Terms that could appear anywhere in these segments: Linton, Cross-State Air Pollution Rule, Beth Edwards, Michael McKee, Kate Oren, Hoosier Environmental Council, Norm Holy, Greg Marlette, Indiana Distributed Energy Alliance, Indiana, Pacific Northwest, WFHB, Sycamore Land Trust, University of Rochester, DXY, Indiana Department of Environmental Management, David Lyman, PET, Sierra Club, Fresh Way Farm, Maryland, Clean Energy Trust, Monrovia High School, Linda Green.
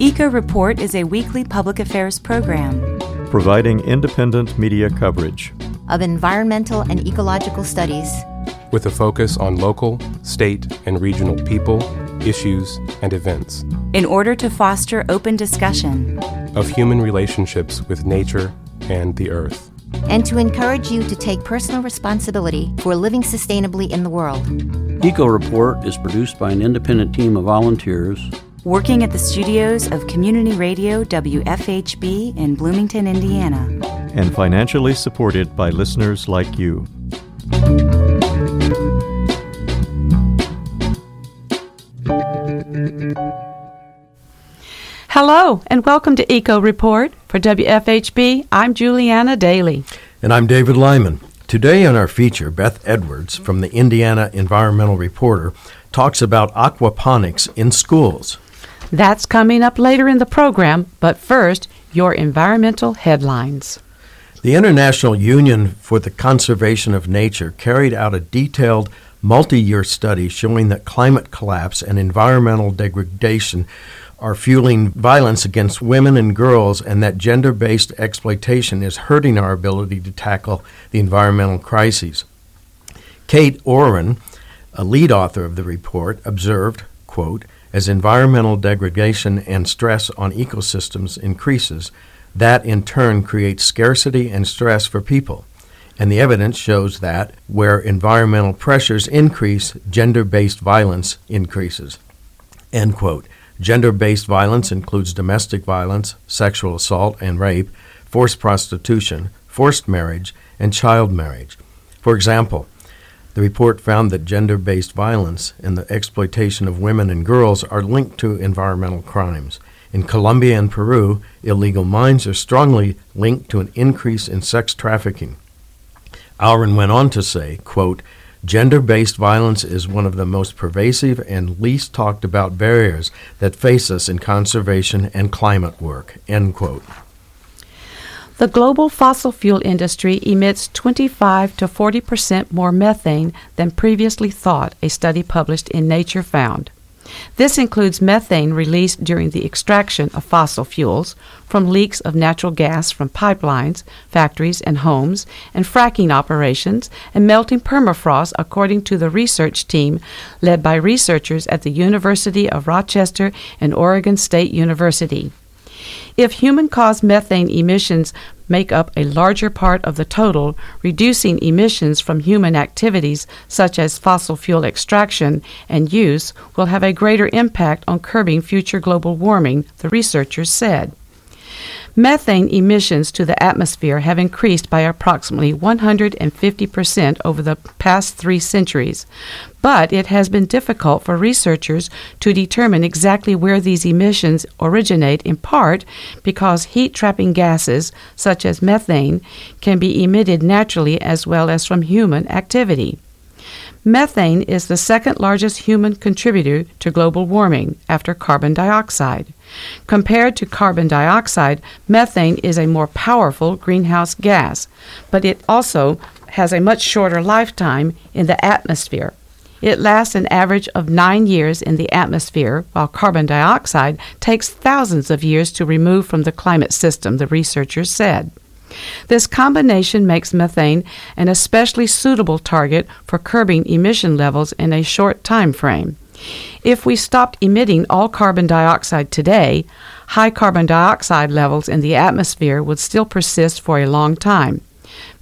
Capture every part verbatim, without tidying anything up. ECA Report is a weekly public affairs program providing independent media coverage of environmental and ecological studies with a focus on local, state, and regional people, issues, and events in order to foster open discussion of human relationships with nature and the earth, and to encourage you to take personal responsibility for living sustainably in the world. ECA Report is produced by an independent team of volunteers working at the studios of Community Radio W F H B in Bloomington, Indiana, and financially supported by listeners like you. Hello, and welcome to ECA Report. For W F H B, I'm Juliana Daly. And I'm David Lyman. Today on our feature, Beth Edwards from the Indiana Environmental Reporter talks about aquaponics in schools. That's coming up later in the program, but first, your environmental headlines. The International Union for the Conservation of Nature carried out a detailed multi-year study showing that climate collapse and environmental degradation are fueling violence against women and girls, and that gender-based exploitation is hurting our ability to tackle the environmental crises. Kate Oren, a lead author of the report, observed, quote, "As environmental degradation and stress on ecosystems increases, that in turn creates scarcity and stress for people. And the evidence shows that where environmental pressures increase, gender-based violence increases," end quote. Gender-based violence includes domestic violence, sexual assault and rape, forced prostitution, forced marriage, and child marriage. For example, the report found that gender-based violence and the exploitation of women and girls are linked to environmental crimes. In Colombia and Peru, illegal mines are strongly linked to an increase in sex trafficking. Alren went on to say, quote, "Gender-based violence is one of the most pervasive and least talked about barriers that face us in conservation and climate work," end quote. The global fossil fuel industry emits twenty-five to forty percent more methane than previously thought, a study published in Nature found. This includes methane released during the extraction of fossil fuels, from leaks of natural gas from pipelines, factories and homes, and fracking operations, and melting permafrost, according to the research team led by researchers at the University of Rochester and Oregon State University. If human-caused methane emissions make up a larger part of the total, reducing emissions from human activities such as fossil fuel extraction and use will have a greater impact on curbing future global warming, the researchers said. Methane emissions to the atmosphere have increased by approximately one hundred fifty percent over the past three centuries, but it has been difficult for researchers to determine exactly where these emissions originate, in part because heat-trapping gases, such as methane, can be emitted naturally as well as from human activity. Methane is the second largest human contributor to global warming, after carbon dioxide. Compared to carbon dioxide, methane is a more powerful greenhouse gas, but it also has a much shorter lifetime in the atmosphere. It lasts an average of nine years in the atmosphere, while carbon dioxide takes thousands of years to remove from the climate system, the researchers said. This combination makes methane an especially suitable target for curbing emission levels in a short time frame. If we stopped emitting all carbon dioxide today, high carbon dioxide levels in the atmosphere would still persist for a long time.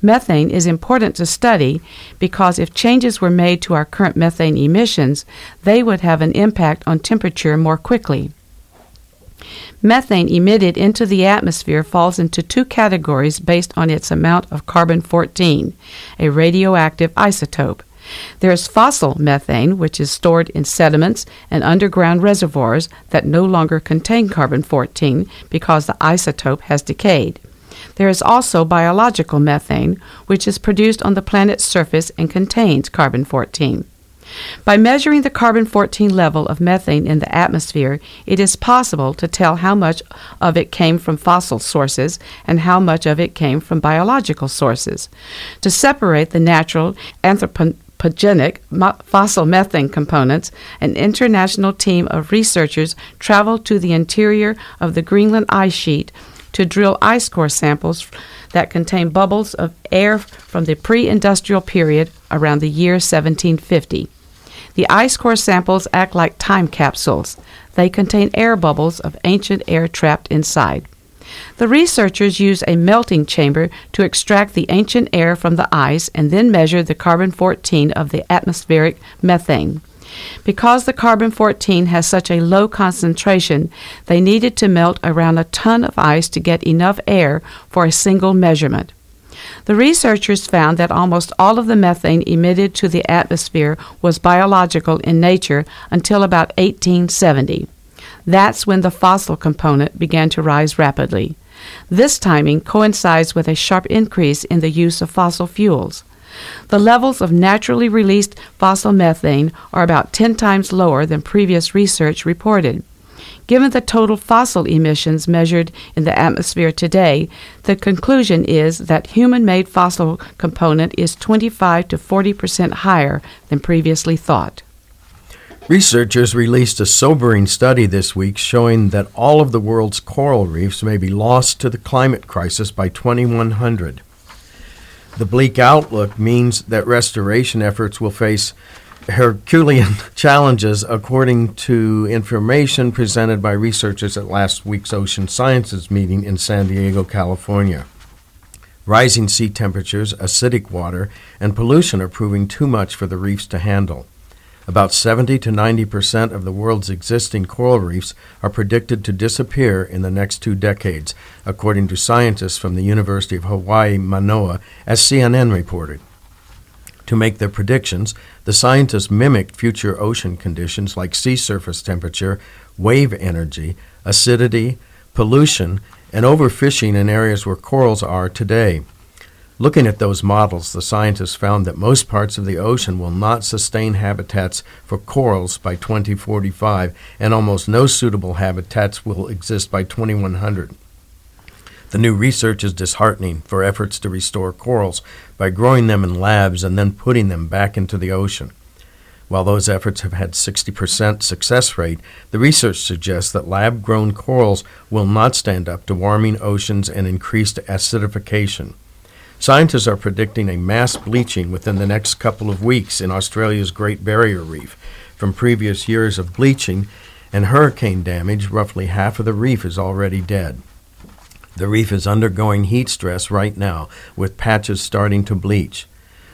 Methane is important to study because if changes were made to our current methane emissions, they would have an impact on temperature more quickly. Methane emitted into the atmosphere falls into two categories based on its amount of carbon fourteen, a radioactive isotope. There is fossil methane, which is stored in sediments and underground reservoirs that no longer contain carbon fourteen because the isotope has decayed. There is also biological methane, which is produced on the planet's surface and contains carbon fourteen. By measuring the carbon fourteen level of methane in the atmosphere, it is possible to tell how much of it came from fossil sources and how much of it came from biological sources. To separate the natural anthropogenic fossil methane components, an international team of researchers traveled to the interior of the Greenland ice sheet to drill ice core samples that contain bubbles of air from the pre-industrial period around the year seventeen fifty. The ice core samples act like time capsules. They contain air bubbles of ancient air trapped inside. The researchers use a melting chamber to extract the ancient air from the ice and then measure the carbon fourteen of the atmospheric methane. Because the carbon fourteen has such a low concentration, they needed to melt around a ton of ice to get enough air for a single measurement. The researchers found that almost all of the methane emitted to the atmosphere was biological in nature until about eighteen seventy. That's when the fossil component began to rise rapidly. This timing coincides with a sharp increase in the use of fossil fuels. The levels of naturally released fossil methane are about ten times lower than previous research reported. Given the total fossil emissions measured in the atmosphere today, the conclusion is that human-made fossil component is twenty-five to forty percent higher than previously thought. Researchers released a sobering study this week showing that all of the world's coral reefs may be lost to the climate crisis by twenty-one hundred. The bleak outlook means that restoration efforts will face Herculean challenges, according to information presented by researchers at last week's Ocean Sciences meeting in San Diego, California. Rising sea temperatures, acidic water, and pollution are proving too much for the reefs to handle. About seventy to ninety percent of the world's existing coral reefs are predicted to disappear in the next two decades, according to scientists from the University of Hawaii Manoa, as C N N reported. To make their predictions, the scientists mimicked future ocean conditions like sea surface temperature, wave energy, acidity, pollution, and overfishing in areas where corals are today. Looking at those models, the scientists found that most parts of the ocean will not sustain habitats for corals by twenty forty-five, and almost no suitable habitats will exist by twenty-one hundred. The new research is disheartening for efforts to restore corals by growing them in labs and then putting them back into the ocean. While those efforts have had sixty percent success rate, the research suggests that lab-grown corals will not stand up to warming oceans and increased acidification. Scientists are predicting a mass bleaching within the next couple of weeks in Australia's Great Barrier Reef. From previous years of bleaching and hurricane damage, roughly half of the reef is already dead. The reef is undergoing heat stress right now, with patches starting to bleach.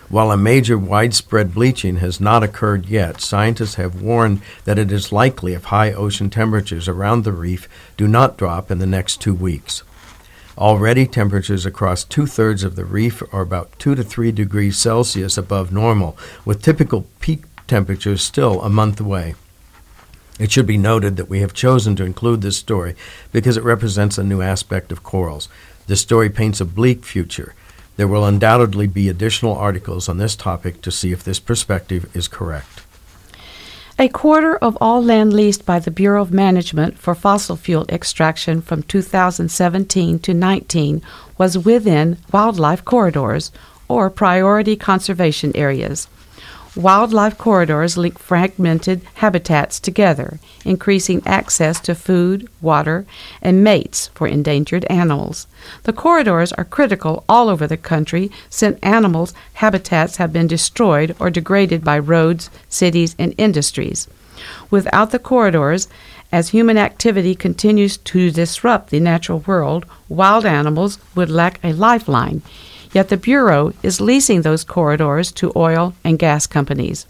While a major widespread bleaching has not occurred yet, scientists have warned that it is likely if high ocean temperatures around the reef do not drop in the next two weeks. Already, temperatures across two-thirds of the reef are about two to three degrees Celsius above normal, with typical peak temperatures still a month away. It should be noted that we have chosen to include this story because it represents a new aspect of corals. This story paints a bleak future. There will undoubtedly be additional articles on this topic to see if this perspective is correct. A quarter of all land leased by the Bureau of Management for fossil fuel extraction from two thousand seventeen to nineteen was within wildlife corridors or priority conservation areas. Wildlife corridors link fragmented habitats together, increasing access to food, water, and mates for endangered animals. The corridors are critical all over the country since animals' habitats have been destroyed or degraded by roads, cities, and industries. Without the corridors, as human activity continues to disrupt the natural world, wild animals would lack a lifeline. Yet the Bureau is leasing those corridors to oil and gas companies.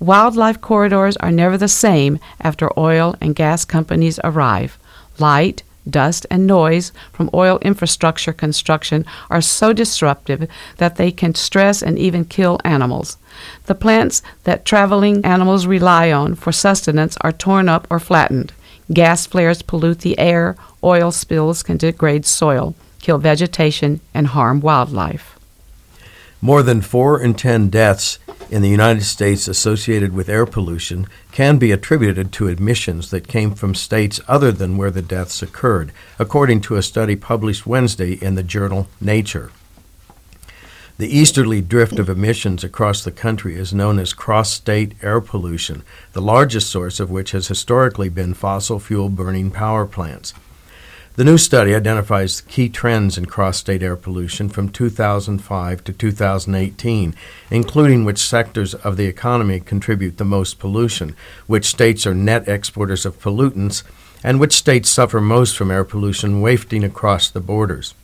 Wildlife corridors are never the same after oil and gas companies arrive. Light, dust, and noise from oil infrastructure construction are so disruptive that they can stress and even kill animals. The plants that traveling animals rely on for sustenance are torn up or flattened. Gas flares pollute the air. Oil spills can degrade soil, kill vegetation, and harm wildlife. More than four in ten deaths in the United States associated with air pollution can be attributed to emissions that came from states other than where the deaths occurred, according to a study published Wednesday in the journal Nature. The easterly drift of emissions across the country is known as cross-state air pollution, the largest source of which has historically been fossil fuel-burning power plants. The new study identifies key trends in cross-state air pollution from two thousand five to two thousand eighteen, including which sectors of the economy contribute the most pollution, which states are net exporters of pollutants, and which states suffer most from air pollution wafting across the borders.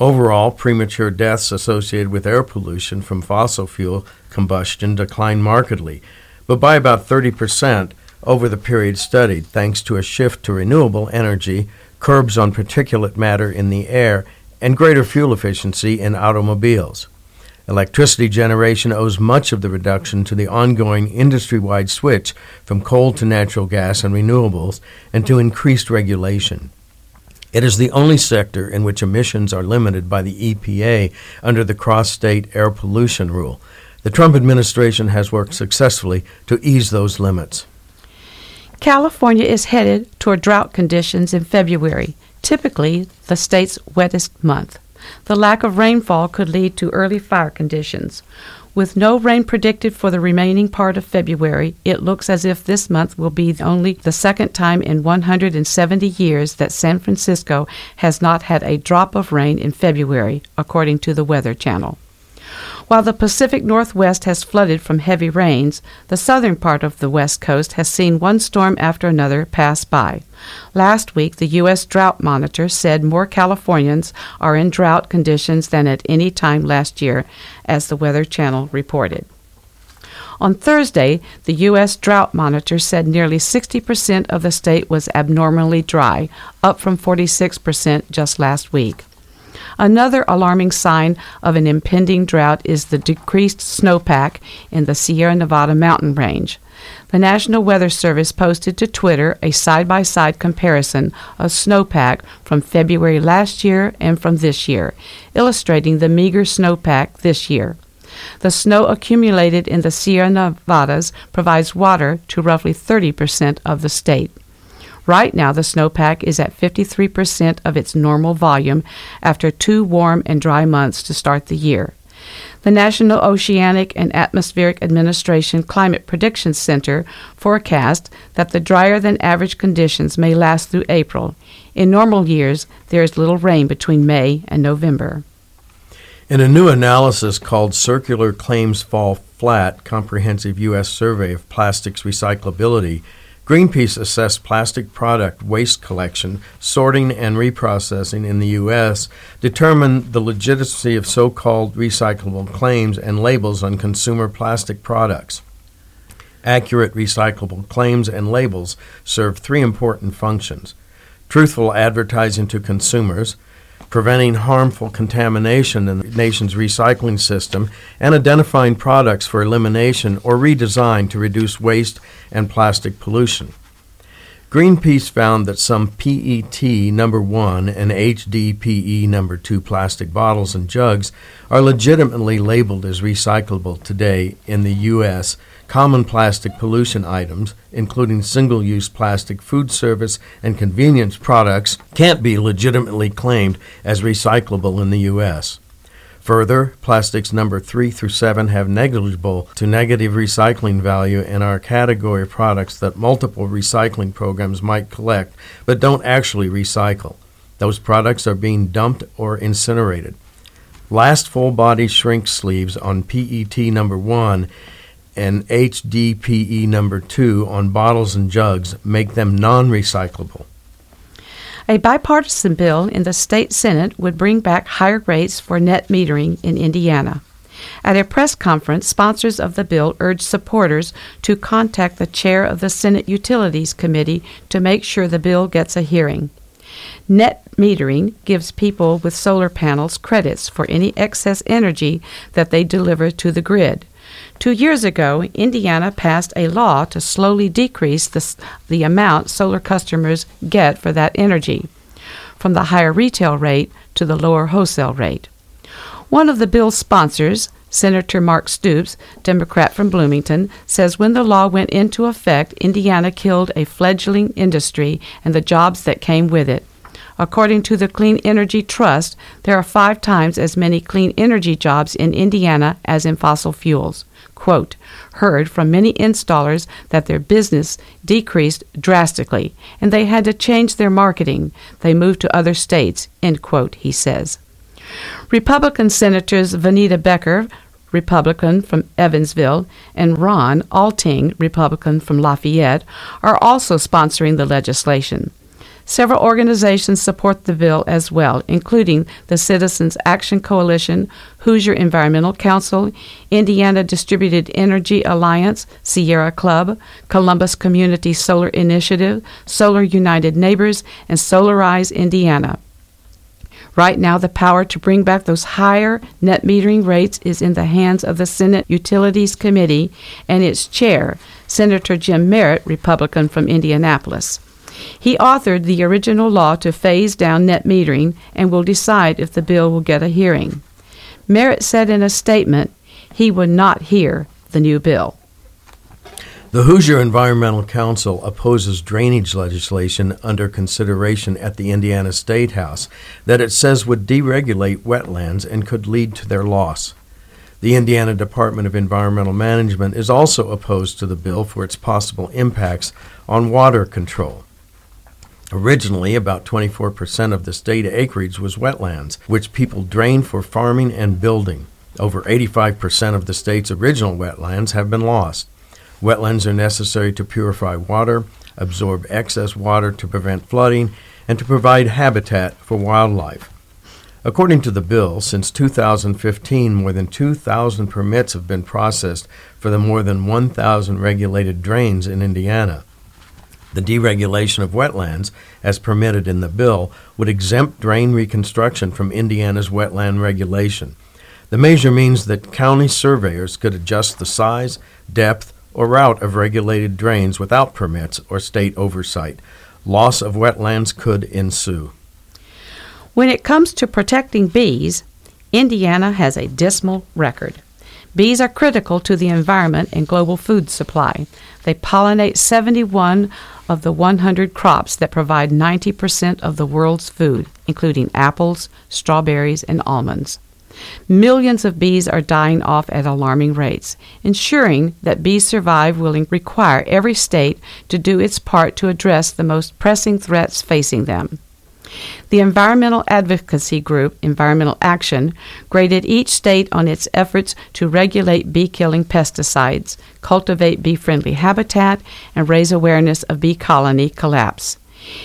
Overall, premature deaths associated with air pollution from fossil fuel combustion declined markedly, but by about thirty percent over the period studied, thanks to a shift to renewable energy, curbs on particulate matter in the air, and greater fuel efficiency in automobiles. Electricity generation owes much of the reduction to the ongoing industry-wide switch from coal to natural gas and renewables, and to increased regulation. It is the only sector in which emissions are limited by the E P A under the Cross-State Air Pollution Rule. The Trump administration has worked successfully to ease those limits. California is headed toward drought conditions in February, typically the state's wettest month. The lack of rainfall could lead to early fire conditions. With no rain predicted for the remaining part of February, it looks as if this month will be only the second time in one hundred seventy years that San Francisco has not had a drop of rain in February, according to the Weather Channel. While the Pacific Northwest has flooded from heavy rains, the southern part of the West Coast has seen one storm after another pass by. Last week, the U S Drought Monitor said more Californians are in drought conditions than at any time last year, as the Weather Channel reported. On Thursday, the U S Drought Monitor said nearly sixty percent of the state was abnormally dry, up from forty-six percent just last week. Another alarming sign of an impending drought is the decreased snowpack in the Sierra Nevada mountain range. The National Weather Service posted to Twitter a side-by-side comparison of snowpack from February last year and from this year, illustrating the meager snowpack this year. The snow accumulated in the Sierra Nevadas provides water to roughly thirty percent of the state. Right now, the snowpack is at fifty-three percent of its normal volume after two warm and dry months to start the year. The National Oceanic and Atmospheric Administration Climate Prediction Center forecast that the drier-than-average conditions may last through April. In normal years, there is little rain between May and November. In a new analysis called Circular Claims Fall Flat, Comprehensive U S Survey of Plastics Recyclability, Greenpeace assessed plastic product waste collection, sorting, and reprocessing in the U S, determined the legitimacy of so-called recyclable claims and labels on consumer plastic products. Accurate recyclable claims and labels serve three important functions: truthful advertising to consumers, preventing harmful contamination in the nation's recycling system, and identifying products for elimination or redesign to reduce waste and plastic pollution. Greenpeace found that some P E T number one and H D P E number two plastic bottles and jugs are legitimately labeled as recyclable today in the U S Common plastic pollution items, including single-use plastic food service and convenience products, can't be legitimately claimed as recyclable in the U S. Further, plastics number three through seven have negligible to negative recycling value and are a category of products that multiple recycling programs might collect but don't actually recycle. Those products are being dumped or incinerated. Last full-body shrink sleeves on P E T number one and H D P E number two on bottles and jugs make them non-recyclable. A bipartisan bill in the state Senate would bring back higher rates for net metering in Indiana. At a press conference, sponsors of the bill urged supporters to contact the chair of the Senate Utilities Committee to make sure the bill gets a hearing. Net metering gives people with solar panels credits for any excess energy that they deliver to the grid. Two years ago, Indiana passed a law to slowly decrease the, the amount solar customers get for that energy, from the higher retail rate to the lower wholesale rate. One of the bill's sponsors, Senator Mark Stoops, Democrat from Bloomington, says when the law went into effect, Indiana killed a fledgling industry and the jobs that came with it. According to the Clean Energy Trust, there are five times as many clean energy jobs in Indiana as in fossil fuels. Quote, heard from many installers that their business decreased drastically and they had to change their marketing. They moved to other states, end quote, he says. Republican Senators Vanita Becker, Republican from Evansville, and Ron Alting, Republican from Lafayette, are also sponsoring the legislation. Several organizations support the bill as well, including the Citizens Action Coalition, Hoosier Environmental Council, Indiana Distributed Energy Alliance, Sierra Club, Columbus Community Solar Initiative, Solar United Neighbors, and Solarize Indiana. Right now, the power to bring back those higher net metering rates is in the hands of the Senate Utilities Committee and its chair, Senator Jim Merritt, Republican from Indianapolis. He authored the original law to phase down net metering and will decide if the bill will get a hearing. Merritt said in a statement he would not hear the new bill. The Hoosier Environmental Council opposes drainage legislation under consideration at the Indiana State House that it says would deregulate wetlands and could lead to their loss. The Indiana Department of Environmental Management is also opposed to the bill for its possible impacts on water control. Originally, about twenty-four percent of the state acreage was wetlands, which people drain for farming and building. Over eighty-five percent of the state's original wetlands have been lost. Wetlands are necessary to purify water, absorb excess water to prevent flooding, and to provide habitat for wildlife. According to the bill, since two thousand fifteen, more than two thousand permits have been processed for the more than one thousand regulated drains in Indiana. The deregulation of wetlands, as permitted in the bill, would exempt drain reconstruction from Indiana's wetland regulation. The measure means that county surveyors could adjust the size, depth, or route of regulated drains without permits or state oversight. Loss of wetlands could ensue. When it comes to protecting bees, Indiana has a dismal record. Bees are critical to the environment and global food supply. They pollinate seventy-one of the one hundred crops that provide ninety percent of the world's food, including apples, strawberries, and almonds. Millions of bees are dying off at alarming rates. Ensuring that bees survive will require every state to do its part to address the most pressing threats facing them. The environmental advocacy group, Environmental Action, graded each state on its efforts to regulate bee-killing pesticides, cultivate bee-friendly habitat, and raise awareness of bee colony collapse.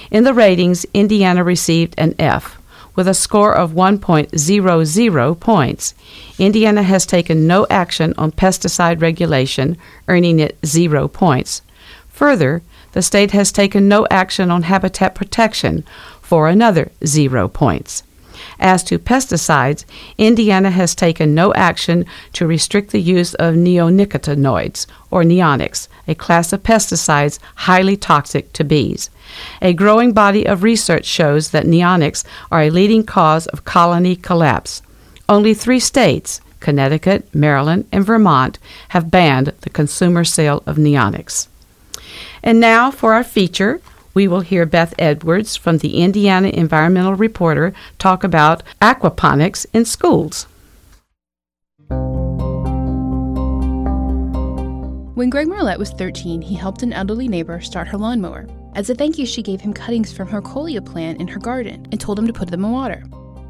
In the ratings, Indiana received an F, with a score of one point zero zero points. Indiana has taken no action on pesticide regulation, earning it zero points. Further, the state has taken no action on habitat protection, for another zero points. As to pesticides, Indiana has taken no action to restrict the use of neonicotinoids, or neonics, a class of pesticides highly toxic to bees. A growing body of research shows that neonics are a leading cause of colony collapse. Only three states, Connecticut, Maryland, and Vermont, have banned the consumer sale of neonics. And now for our feature, we will hear Beth Edwards from the Indiana Environmental Reporter talk about aquaponics in schools. When Greg Marlette was thirteen, he helped an elderly neighbor start her lawnmower. As a thank you, she gave him cuttings from her coleus plant in her garden and told him to put them in water.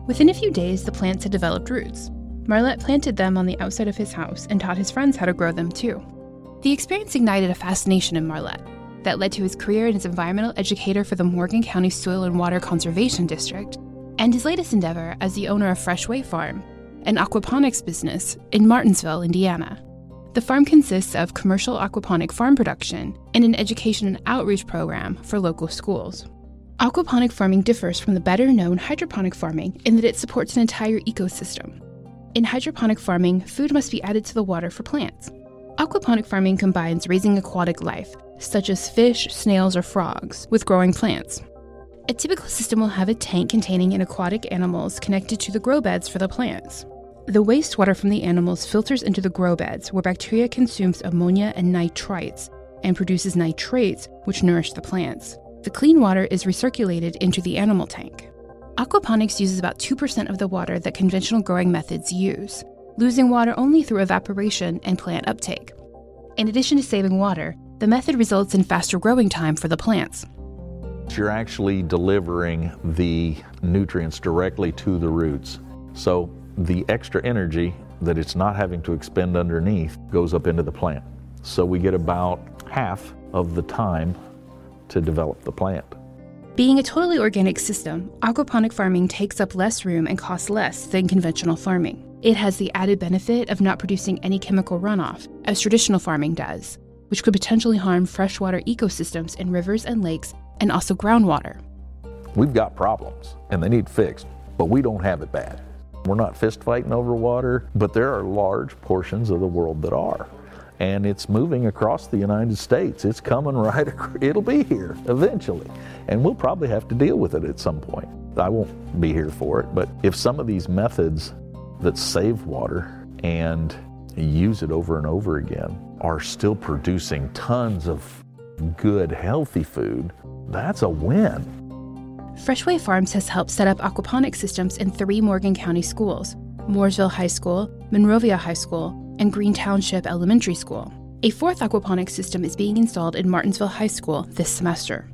Within a few days, the plants had developed roots. Marlette planted them on the outside of his house and taught his friends how to grow them too. The experience ignited a fascination in Marlette that led to his career as environmental educator for the Morgan County Soil and Water Conservation District, and his latest endeavor as the owner of Fresh Way Farm, an aquaponics business in Martinsville, Indiana. The farm consists of commercial aquaponic farm production and an education and outreach program for local schools. Aquaponic farming differs from the better-known hydroponic farming in that it supports an entire ecosystem. In hydroponic farming, food must be added to the water for plants. Aquaponic farming combines raising aquatic life, such as fish, snails, or frogs, with growing plants. A typical system will have a tank containing aquatic animals connected to the grow beds for the plants. The wastewater from the animals filters into the grow beds, where bacteria consumes ammonia and nitrites and produces nitrates, which nourish the plants. The clean water is recirculated into the animal tank. Aquaponics uses about two percent of the water that conventional growing methods use, losing water only through evaporation and plant uptake. In addition to saving water, the method results in faster growing time for the plants. You're actually delivering the nutrients directly to the roots. So the extra energy that it's not having to expend underneath goes up into the plant. So we get about half of the time to develop the plant. Being a totally organic system, aquaponic farming takes up less room and costs less than conventional farming. It has the added benefit of not producing any chemical runoff, as traditional farming does, which could potentially harm freshwater ecosystems in rivers and lakes, and also groundwater. We've got problems, and they need fixed, but we don't have it bad. We're not fist fighting over water, but there are large portions of the world that are. And it's moving across the United States. It's coming right across. It'll be here eventually, and we'll probably have to deal with it at some point. I won't be here for it, but if some of these methods that save water and use it over and over again are still producing tons of good, healthy food, that's a win. Fresh Way Farms has helped set up aquaponic systems in three Morgan County schools: Mooresville High School, Monrovia High School, and Green Township Elementary School. A fourth aquaponic system is being installed in Martinsville High School this semester.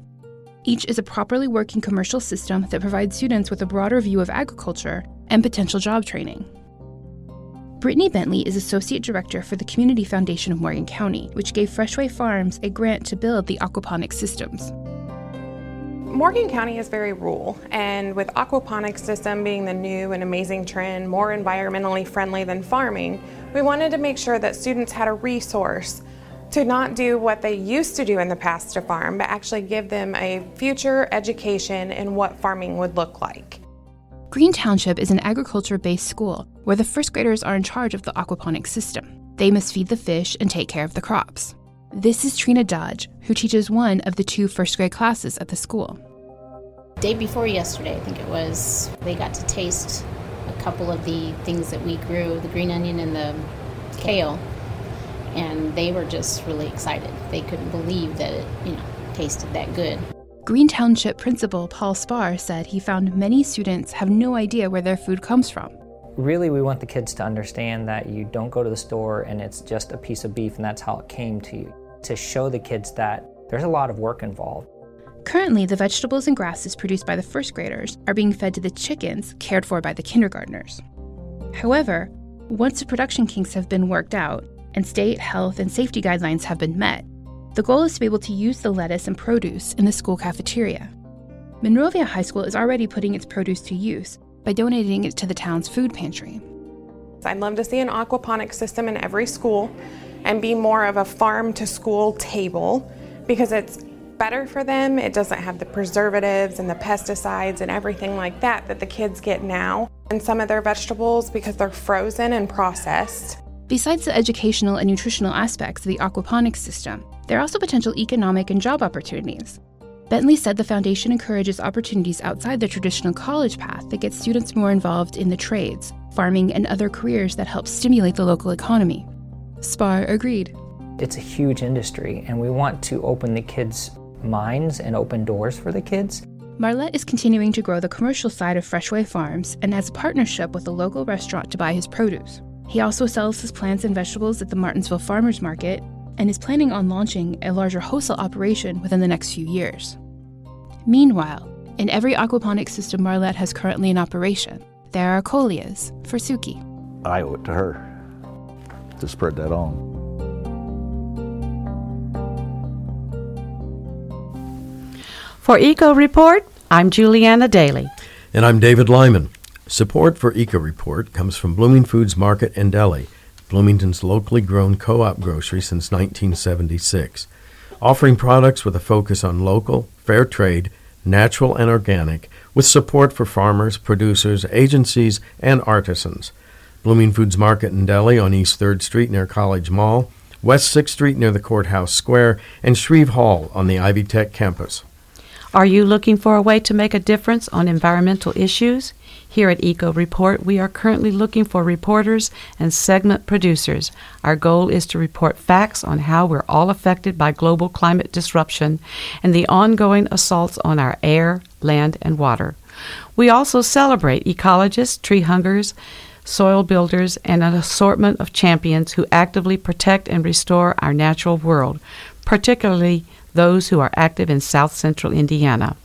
Each is a properly working commercial system that provides students with a broader view of agriculture and potential job training. Brittany Bentley is Associate Director for the Community Foundation of Morgan County, which gave Fresh Way Farms a grant to build the aquaponic systems. Morgan County is very rural, and with aquaponics system being the new and amazing trend, more environmentally friendly than farming, we wanted to make sure that students had a resource to not do what they used to do in the past to farm, but actually give them a future education in what farming would look like. Green Township is an agriculture-based school where the first graders are in charge of the aquaponics system. They must feed the fish and take care of the crops. This is Trina Dodge, who teaches one of the two first grade classes at the school. Day before yesterday, I think it was, they got to taste a couple of the things that we grew, the green onion and the kale, and they were just really excited. They couldn't believe that it, you know, tasted that good. Green Township Principal Paul Spar said he found many students have no idea where their food comes from. Really, we want the kids to understand that you don't go to the store and it's just a piece of beef and that's how it came to you. To show the kids that there's a lot of work involved. Currently, the vegetables and grasses produced by the first graders are being fed to the chickens cared for by the kindergartners. However, once the production kinks have been worked out and state health and safety guidelines have been met, the goal is to be able to use the lettuce and produce in the school cafeteria. Monrovia High School is already putting its produce to use by donating it to the town's food pantry. I'd love to see an aquaponic system in every school and be more of a farm-to-school table, because it's better for them. It doesn't have the preservatives and the pesticides and everything like that that the kids get now. And some of their vegetables, because they're frozen and processed. Besides the educational and nutritional aspects of the aquaponics system, there are also potential economic and job opportunities. Bentley said the foundation encourages opportunities outside the traditional college path that gets students more involved in the trades, farming, and other careers that help stimulate the local economy. Spar agreed. It's a huge industry, and we want to open the kids' minds and open doors for the kids. Marlette is continuing to grow the commercial side of Fresh Way Farms and has a partnership with a local restaurant to buy his produce. He also sells his plants and vegetables at the Martinsville Farmers Market and is planning on launching a larger wholesale operation within the next few years. Meanwhile, in every aquaponic system Marlette has currently in operation, there are coleas for Suki. I owe it to her to spread that on. For Eco Report, I'm Juliana Daly. And I'm David Lyman. Support for Eco Report comes from Blooming Foods Market and Deli, Bloomington's locally grown co-op grocery since nineteen seventy-six, offering products with a focus on local, fair trade, natural and organic, with support for farmers, producers, agencies, and artisans. Blooming Foods Market and Deli on East third Street near College Mall, West sixth Street near the Courthouse Square, and Shreve Hall on the Ivy Tech campus. Are you looking for a way to make a difference on environmental issues? Here at Eco Report, we are currently looking for reporters and segment producers. Our goal is to report facts on how we're all affected by global climate disruption and the ongoing assaults on our air, land, and water. We also celebrate ecologists, tree huggers, soil builders, and an assortment of champions who actively protect and restore our natural world, particularly those who are active in South Central Indiana.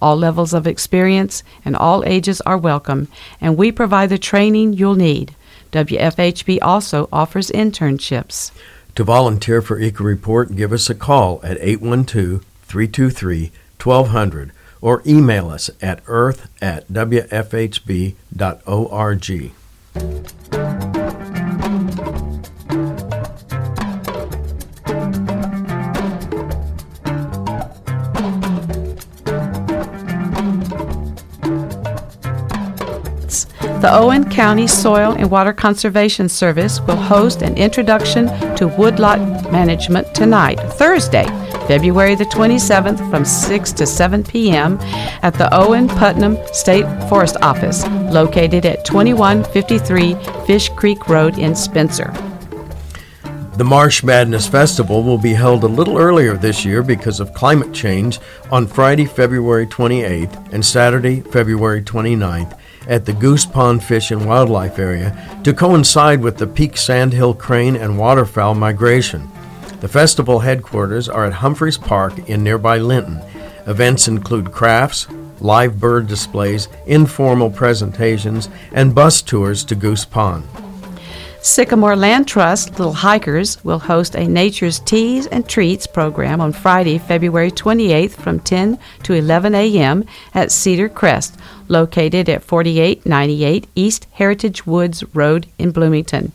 All levels of experience and all ages are welcome, and we provide the training you'll need. W F H B also offers internships. To volunteer for EcoReport, give us a call at eight one two, three two three, one two zero zero or email us at earth at w f h b dot org. The Owen County Soil and Water Conservation Service will host an introduction to woodlot management tonight, Thursday, February the twenty-seventh, from six to seven p.m. at the Owen Putnam State Forest Office, located at twenty-one fifty-three Fish Creek Road in Spencer. The Marsh Madness Festival will be held a little earlier this year because of climate change on Friday, February twenty-eighth and Saturday, February twenty-ninth at the Goose Pond Fish and Wildlife Area to coincide with the peak sandhill crane and waterfowl migration. The festival headquarters are at Humphreys Park in nearby Linton. Events include crafts, live bird displays, informal presentations, and bus tours to Goose Pond. Sycamore Land Trust Little Hikers will host a Nature's Teas and Treats program on Friday, February twenty-eighth from ten to eleven a.m. at Cedar Crest, located at forty-eight ninety-eight East Heritage Woods Road in Bloomington.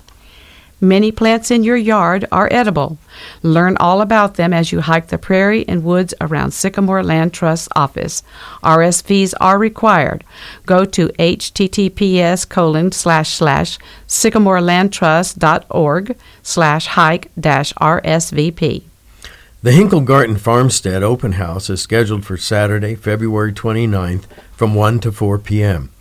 Many plants in your yard are edible. Learn all about them as you hike the prairie and woods around Sycamore Land Trust's office. R S Vs are required. Go to h t t p s colon slash slash sycamore land trust dot org slash hike dash r s v p. The Hinkle Garten Farmstead Open House is scheduled for Saturday, February twenty-ninth from one to four p.m.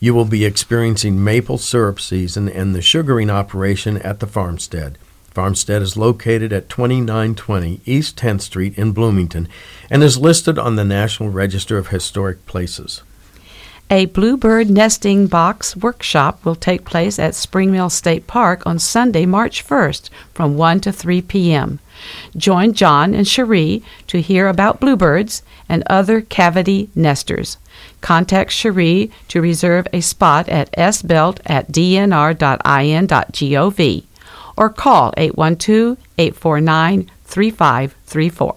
You will be experiencing maple syrup season and the sugaring operation at the farmstead. Farmstead is located at twenty-nine twenty East tenth Street in Bloomington and is listed on the National Register of Historic Places. A bluebird nesting box workshop will take place at Springmill State Park on Sunday, March first from one to three p.m. Join John and Cherie to hear about bluebirds and other cavity nesters. Contact Cherie to reserve a spot at s belt at d n r dot i n dot gov or call eight one two, eight four nine, three five three four.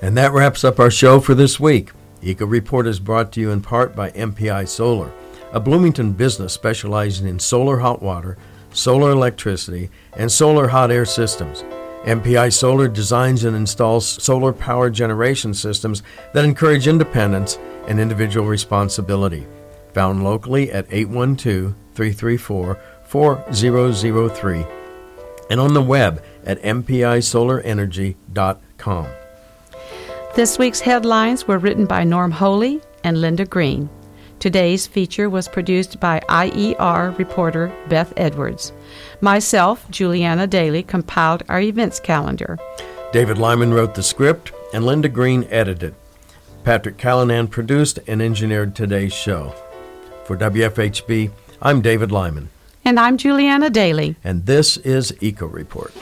And that wraps up our show for this week. Eco Report is brought to you in part by M P I Solar, a Bloomington business specializing in solar hot water, solar electricity, and solar hot air systems. M P I Solar designs and installs solar power generation systems that encourage independence and individual responsibility. Found locally at eight one two, three three four, four zero zero three and on the web at m p i solar energy dot com. This week's headlines were written by Norm Holy and Linda Green. Today's feature was produced by I E R reporter Beth Edwards. Myself, Juliana Daly, compiled our events calendar. David Lyman wrote the script, and Linda Green edited. Patrick Callanan produced and engineered today's show. For W F H B, I'm David Lyman. And I'm Juliana Daly. And this is Eco Report.